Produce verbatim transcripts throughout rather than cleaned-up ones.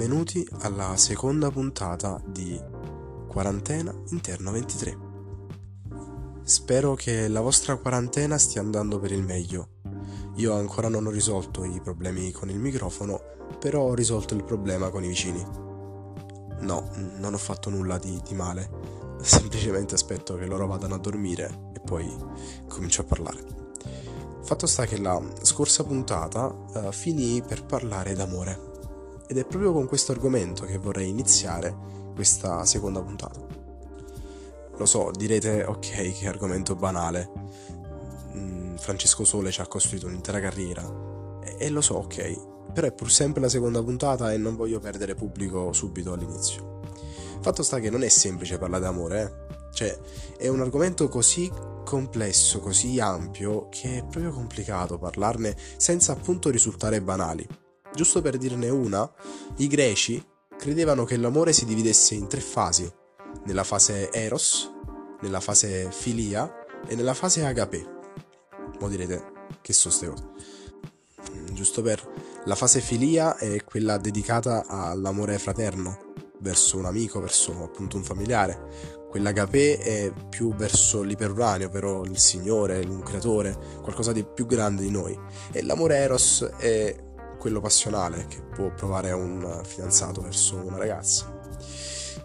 benvenuti alla seconda puntata di Quarantena Interno ventitré. Spero che la vostra quarantena stia andando per il meglio. Io ancora non ho risolto i problemi con il microfono, però ho risolto il problema con i vicini. No, non ho fatto nulla di, di male, semplicemente aspetto che loro vadano a dormire e poi comincio a parlare. Fatto sta che la scorsa puntata uh, finì per parlare d'amore, ed è proprio con questo argomento che vorrei iniziare questa seconda puntata. Lo so, direte, ok, che argomento banale, mm, Francesco Sole ci ha costruito un'intera carriera, e, e lo so, ok, però è pur sempre la seconda puntata e non voglio perdere pubblico subito all'inizio. Fatto sta che non è semplice parlare d'amore, eh? Cioè, è un argomento così complesso, così ampio, che è proprio complicato parlarne senza appunto risultare banali. Giusto per dirne una, i greci credevano che l'amore si dividesse in tre fasi, nella fase eros, nella fase filia e nella fase agape. Mo direte, che sono ste cose? Giusto per... La fase filia è quella dedicata all'amore fraterno, verso un amico, verso appunto un familiare. Quell'agapè è più verso l'iperuranio, ovvero il Signore, un creatore, qualcosa di più grande di noi. E l'amore eros è quello passionale che può provare un fidanzato verso una ragazza.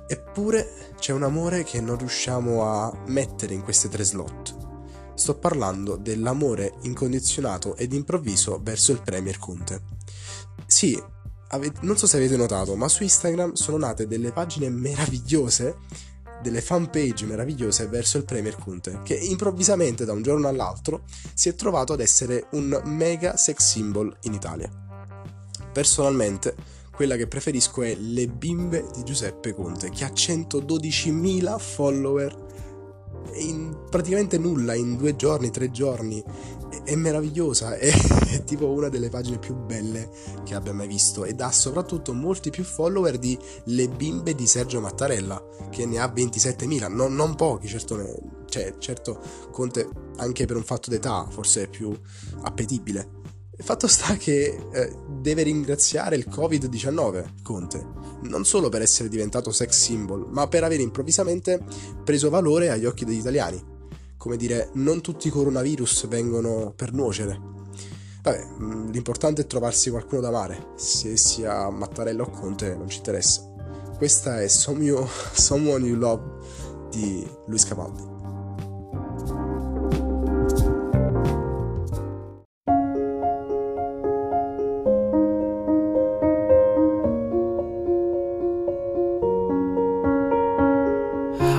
Eppure c'è un amore che non riusciamo a mettere in queste tre slot. Sto parlando dell'amore incondizionato ed improvviso verso il Premier Conte. Sì, avete, non so se avete notato, ma su Instagram sono nate delle pagine meravigliose, delle fanpage meravigliose verso il Premier Conte, che improvvisamente da un giorno all'altro si è trovato ad essere un mega sex symbol in Italia. Personalmente quella che preferisco è Le Bimbe di Giuseppe Conte, che ha centododicimila follower in praticamente nulla, in due giorni, tre giorni. È, è meravigliosa, è, è tipo una delle pagine più belle che abbia mai visto, ed ha soprattutto molti più follower di Le Bimbe di Sergio Mattarella, che ne ha ventisettemila, no, non pochi, certo, ne, cioè, certo Conte anche per un fatto d'età forse è più appetibile. Fatto sta che eh, deve ringraziare il covid diciannove Conte, non solo per essere diventato sex symbol, ma per aver improvvisamente preso valore agli occhi degli italiani. Come dire, non tutti i coronavirus vengono per nuocere. Vabbè, l'importante è trovarsi qualcuno da amare, se sia Mattarella o Conte non ci interessa. Questa è Someone You Love di Luis Capaldi.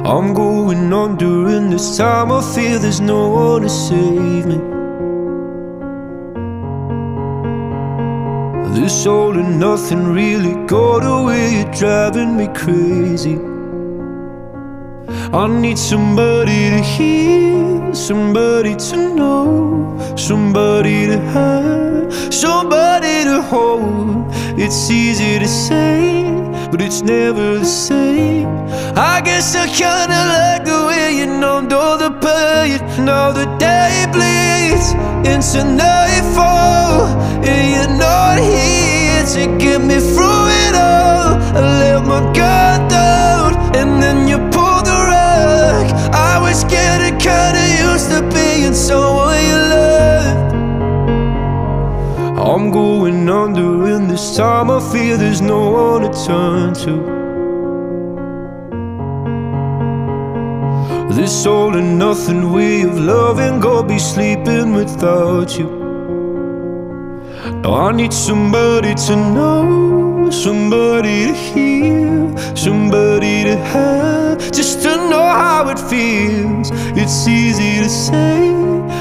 I'm going on during this time, I feel there's no one to save me. This all and nothing really got away, you're driving me crazy. I need somebody to hear, somebody to know, somebody to have, somebody to hold. It's easy to say, but it's never the same. I guess I kinda like the way you numbed all the pain. Now the day bleeds into nightfall, and you're not here to get me through it all. I let my guard down, and then you pulled the rug. I was getting kinda used to being someone you loved. I'm going under. This time I feel there's no one to turn to. This all and nothing way of loving, go be sleeping without you. Now I need somebody to know, somebody to hear, somebody to have, just to know how it feels. It's easy to say,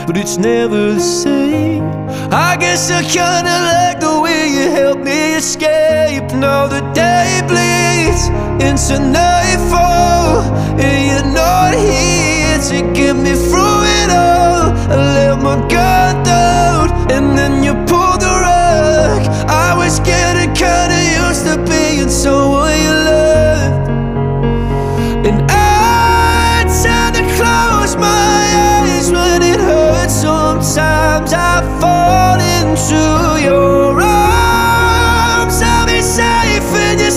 but it's never the same. I guess I kinda like the way you help me escape. Now the day bleeds into nightfall, and you're not here to get me through it all. I let my guard down, and then you pulled the rug. I was getting kinda used to being someone you loved, and I tend to close my eyes when it hurts. Sometimes I fall into your arms, I'll be safe in your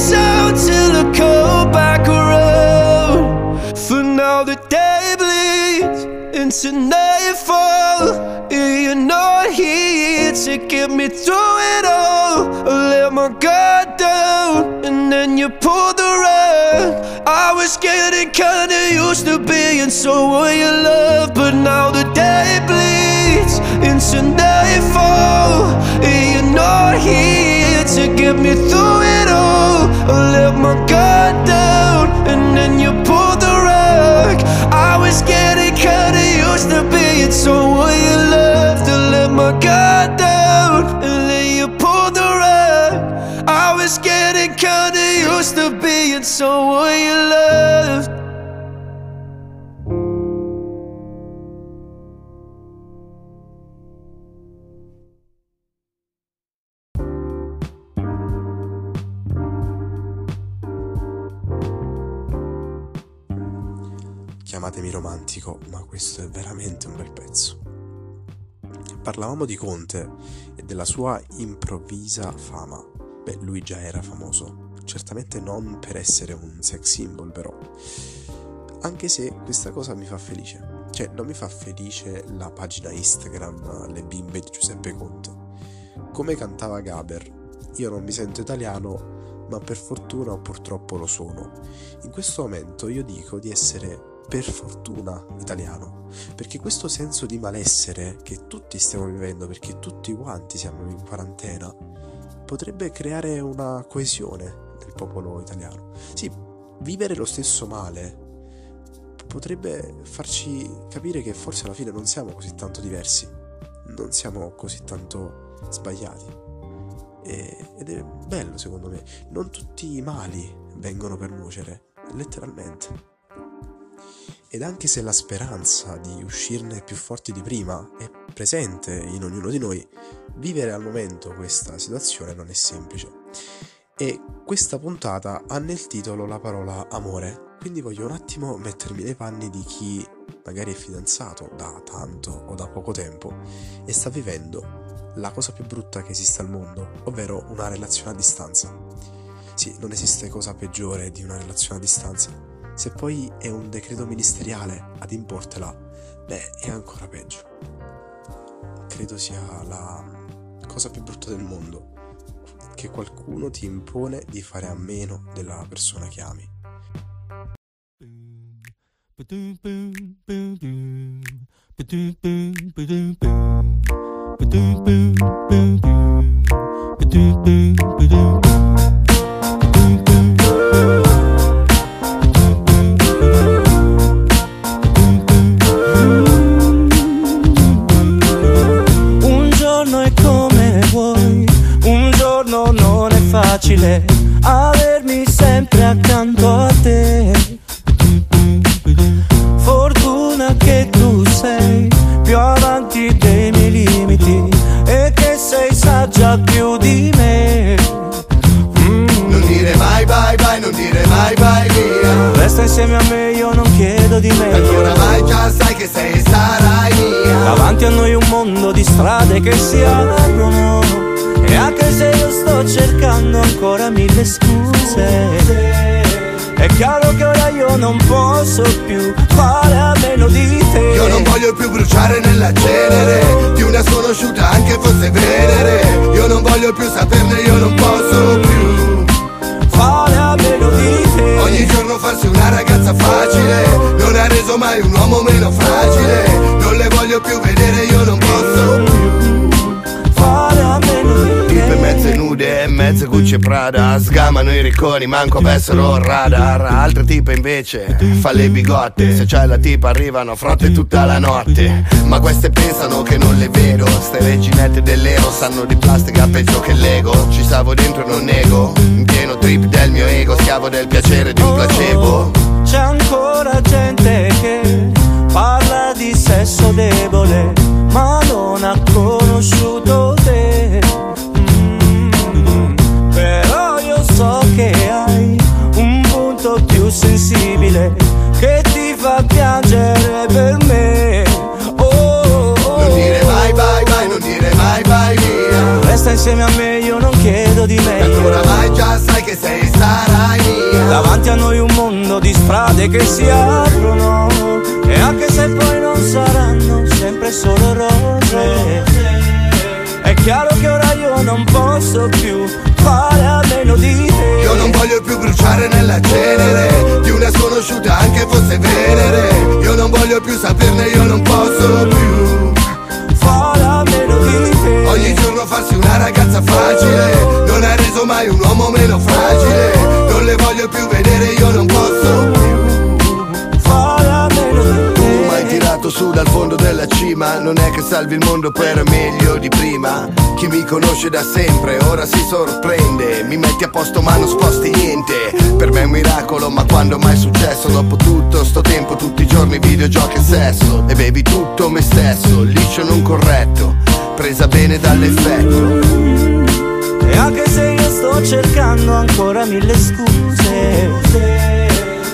It's a nightfall, you're not here to get me through it all. I let my guard down, and then you pulled the rug. I was getting kinda used to being someone you love, but now the day bleeds into nightfall. You're not here to get me through it all. I let my guard down, and then you pulled the rug. I was getting kinda used to being someone you love, to let my guard down, and then you pulled the rug. I was getting kinda used to being someone you love. Chiamatemi romantico, ma questo è veramente un bel pezzo. Parlavamo di Conte e della sua improvvisa fama. Beh, lui già era famoso, certamente non per essere un sex symbol però, anche se questa cosa mi fa felice. Cioè, non mi fa felice la pagina Instagram Le Bimbe di Giuseppe Conte. Come cantava Gaber, io non mi sento italiano, ma per fortuna o purtroppo lo sono. In questo momento io dico di essere per fortuna italiano, perché questo senso di malessere che tutti stiamo vivendo, perché tutti quanti siamo in quarantena, potrebbe creare una coesione del popolo italiano. Sì, vivere lo stesso male potrebbe farci capire che forse alla fine non siamo così tanto diversi, non siamo così tanto sbagliati, e, ed è bello secondo me. Non tutti i mali vengono per nuocere, letteralmente. Ed anche se la speranza di uscirne più forti di prima è presente in ognuno di noi, vivere al momento questa situazione non è semplice. E questa puntata ha nel titolo la parola amore, quindi voglio un attimo mettermi nei panni di chi magari è fidanzato da tanto o da poco tempo e sta vivendo la cosa più brutta che esiste al mondo, ovvero una relazione a distanza. Sì, non esiste cosa peggiore di una relazione a distanza. Se poi è un decreto ministeriale ad importela, beh, è ancora peggio. Credo sia la cosa più brutta del mondo, che qualcuno ti impone di fare a meno della persona che ami. Avermi sempre accanto a te, fortuna che tu sei più avanti dei miei limiti e che sei saggia più di me. mm. Non dire mai bye bye, non dire mai bye via, resta insieme a me, io non chiedo di me, perché oramai già sai che sei e sarai mia. Davanti a noi un mondo di strade che si aprono, e anche se io sto cercando ancora mille scuse, è chiaro che ora io non posso più fare a meno di te. Io non voglio più bruciare nella cenere di una sconosciuta, anche fosse Venere. Io non voglio più saperne, io non posso più fare a meno di te. Ogni giorno farsi una ragazza facile non ha reso mai un uomo meno fragile. Non le voglio più vedere, io non posso più fare a meno di te. Mezze nude, mezze Gucci e Prada, sgamano i ricconi, manco avessero un radar. Altre tipe invece fa le bigotte, se c'è la tipa arrivano a frotte tutta la notte. Ma queste pensano che non le vedo, ste reginette dell'ero sanno di plastica peggio che l'ego. Ci stavo dentro e non nego, in pieno trip del mio ego, schiavo del piacere di un placebo. C'è ancora gente che parla di sesso debole, ma non ha conosciuto te. So che hai un punto più sensibile che ti fa piangere per me. Oh, oh, oh. Non dire mai bye bye, non dire mai bye via, resta insieme a me, io non chiedo di me, perché oramai già sai che sei e sarai mia. Davanti a noi un mondo di strade che si aprono, e anche se poi non saranno sempre solo rose. È chiaro che ora io non posso più fare a meno di te. Io non voglio più bruciare nella cenere di una sconosciuta, anche fosse Venere. Io non voglio più saperne, io non posso più fare a meno di te. Ogni giorno farsi una ragazza facile non ha reso mai un uomo meno fragile. Non le voglio più vedere, io non posso più fare a meno di te. Tirato su dal fondo della cima, non è che salvi il mondo però è meglio di prima. Chi mi conosce da sempre ora si sorprende, mi metti a posto ma non sposti niente. Per me è un miracolo ma quando mai è successo? Dopo tutto sto tempo, tutti i giorni videogiochi e sesso. E bevi tutto me stesso, liscio non corretto, presa bene dall'effetto. E anche se io sto cercando ancora mille scuse,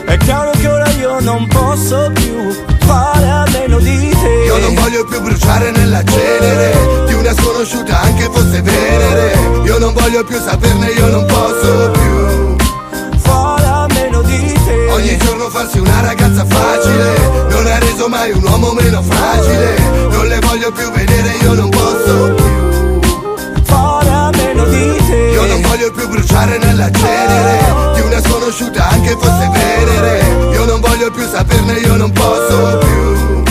è chiaro che ora io non posso più fare a meno di te. Io non voglio più bruciare nella cenere di una sconosciuta, anche fosse Venere. Io non voglio più saperne, io non posso più fare a meno di te. Ogni giorno farsi una ragazza facile non ha reso mai un uomo meno fragile. Non le voglio più vedere, io non posso più fare a meno di te. Io non voglio più bruciare nella cenere di una sconosciuta, anche fosse Venere. Io non voglio più saperne, io non posso più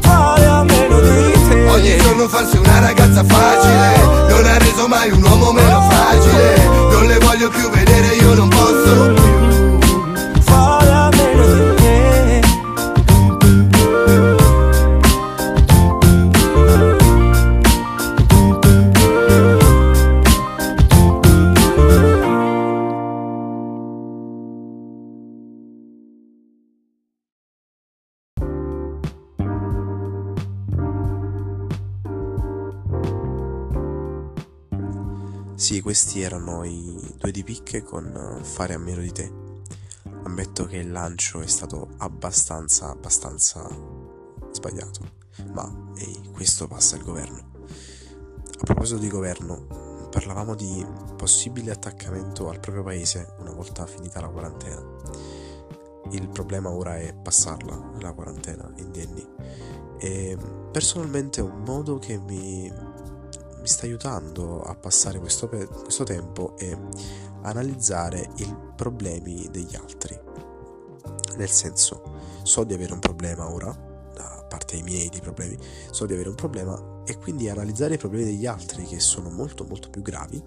fare a meno di te. Ogni giorno farsi una ragazza facile non ha reso mai un uomo meno fragile. Non le voglio più vedere, io non posso più fare a meno di te. Sì, questi erano i due di picche con fare a meno di te. Ammetto che il lancio è stato abbastanza, abbastanza sbagliato, ma ehi, questo passa al governo. A proposito di governo, parlavamo di possibile attaccamento al proprio paese una volta finita la quarantena. Il problema ora è passarla, la quarantena, indenni. E personalmente è un modo che mi... mi sta aiutando a passare questo, pe- questo tempo e analizzare i problemi degli altri. Nel senso, so di avere un problema ora, a parte i miei di problemi, so di avere un problema e quindi analizzare i problemi degli altri, che sono molto molto più gravi,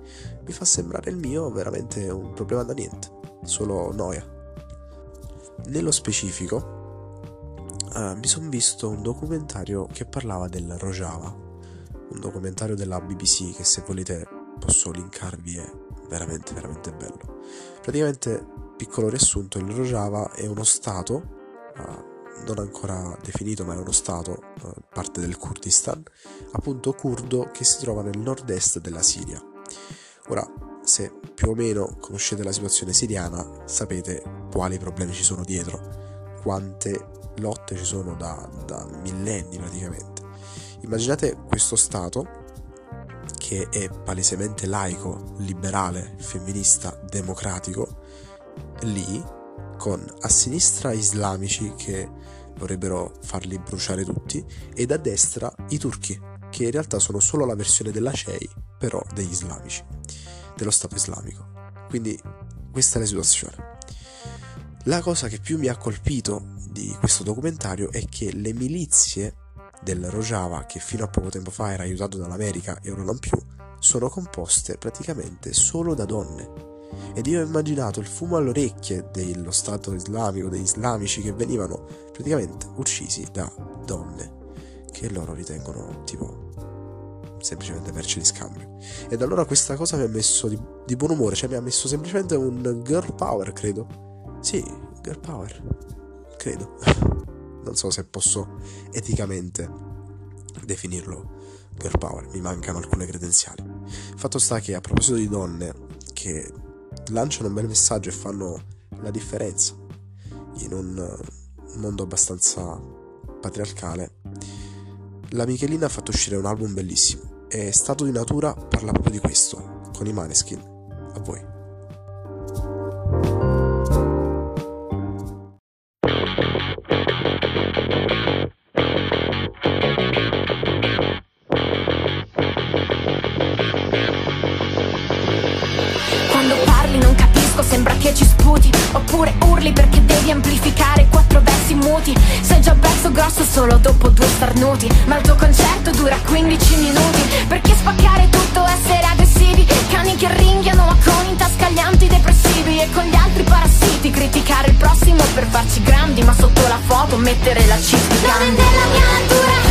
mi fa sembrare il mio veramente un problema da niente, solo noia. Nello specifico, eh, mi sono visto un documentario che parlava del Rojava, un documentario della B B C che se volete posso linkarvi, è veramente veramente bello. Praticamente, piccolo riassunto, il Rojava è uno stato uh, non ancora definito, ma è uno stato, uh, parte del Kurdistan, appunto curdo, che si trova nel nord-est della Siria. Ora, se più o meno conoscete la situazione siriana, sapete quali problemi ci sono dietro, quante lotte ci sono da, da millenni praticamente. Immaginate questo stato che è palesemente laico, liberale, femminista, democratico, lì con a sinistra islamici che vorrebbero farli bruciare tutti ed a destra i turchi, che in realtà sono solo la versione della C E I però degli islamici, dello Stato Islamico. Quindi questa è la situazione. La cosa che più mi ha colpito di questo documentario è che le milizie del Rojava, che fino a poco tempo fa era aiutato dall'America e ora non più, sono composte praticamente solo da donne. Ed io ho immaginato il fumo alle orecchie dello Stato Islamico, degli islamici, che venivano praticamente uccisi da donne che loro ritengono tipo semplicemente merce di scambio. Ed allora questa cosa mi ha messo di, di buon umore, cioè mi ha messo semplicemente un girl power, credo. Sì, girl power, credo. Non so se posso eticamente definirlo girl power, mi mancano alcune credenziali. Fatto sta che, a proposito di donne che lanciano un bel messaggio e fanno la differenza in un mondo abbastanza patriarcale, la Michelina ha fatto uscire un album bellissimo e Stato di Natura parla proprio di questo, con i Maneskin. A voi. Thank you. oppure urli perché devi amplificare quattro versi muti. Sei già pezzo grosso solo dopo due starnuti, ma il tuo concerto dura quindici minuti. Perché spaccare tutto, essere aggressivi, cani che ringhiano ma con in tasca gli antidepressivi e con gli altri parassiti criticare il prossimo per farci grandi, ma sotto la foto mettere la cifra. Non è della mia natura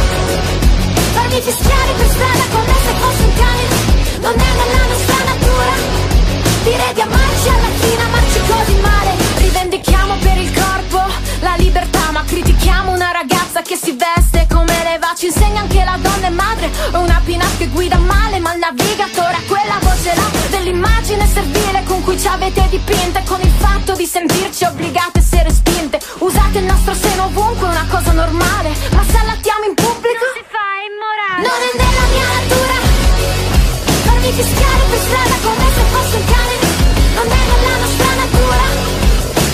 farmi fischiare per strada come se fosse un cane. Non è nella nostra natura dire di amarci alla fine, amarci così male. Rivendichiamo per il corpo la libertà, ma critichiamo una ragazza che si veste come le va. Ci insegna anche la donna è madre, o una pin-up che guida male, ma il navigatore ha quella voce là dell'immagine servile con cui ci avete dipinte, con il fatto di sentirci obbligate a essere spinte. Usate il nostro seno ovunque, è una cosa normale, ma se allattiamo in pubblico non si fa immorale. Non è nella mia natura farmi fischiare per strada come se fosse un cane. Non è nella nostra natura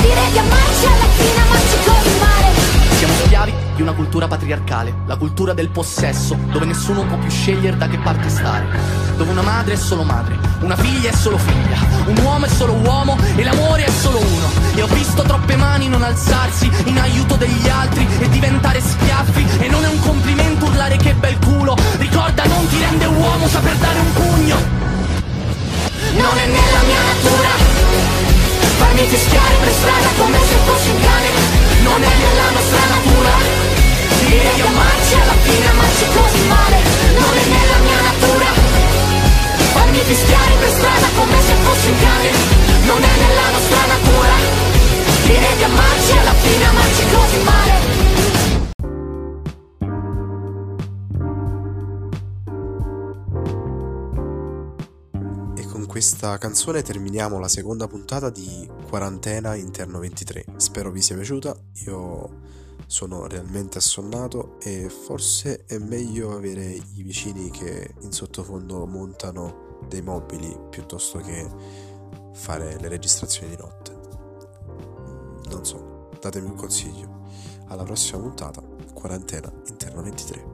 dire di amarci alla fine, amarci così male. Siamo schiavi di una cultura patriarcale, la cultura del possesso, dove nessuno può più scegliere da che parte stare, dove una madre è solo madre, una figlia è solo figlia, un uomo è solo uomo e l'amore è solo uno. E ho visto troppe mani non alzarsi in aiuto degli altri e diventare schiaffi. E non è un complimento urlare che bel culo, ricorda non ti rende uomo saper dare un pugno. Non è nella mia natura farmi fischiare per strada come se fossi un cane. Non è nella nostra natura dire di amarci alla fine, amarci così male. Non è nella mia natura farmi fischiare per strada come se fossi un cane. Non è nella nostra natura dire di amarci alla fine, amarci così male. Questa canzone terminiamo la seconda puntata di Quarantena Interno ventitré. Spero vi sia piaciuta. Io sono realmente assonnato e forse è meglio avere i vicini che in sottofondo montano dei mobili piuttosto che fare le registrazioni di notte. Non so, datemi un consiglio. Alla prossima puntata, Quarantena Interno ventitré.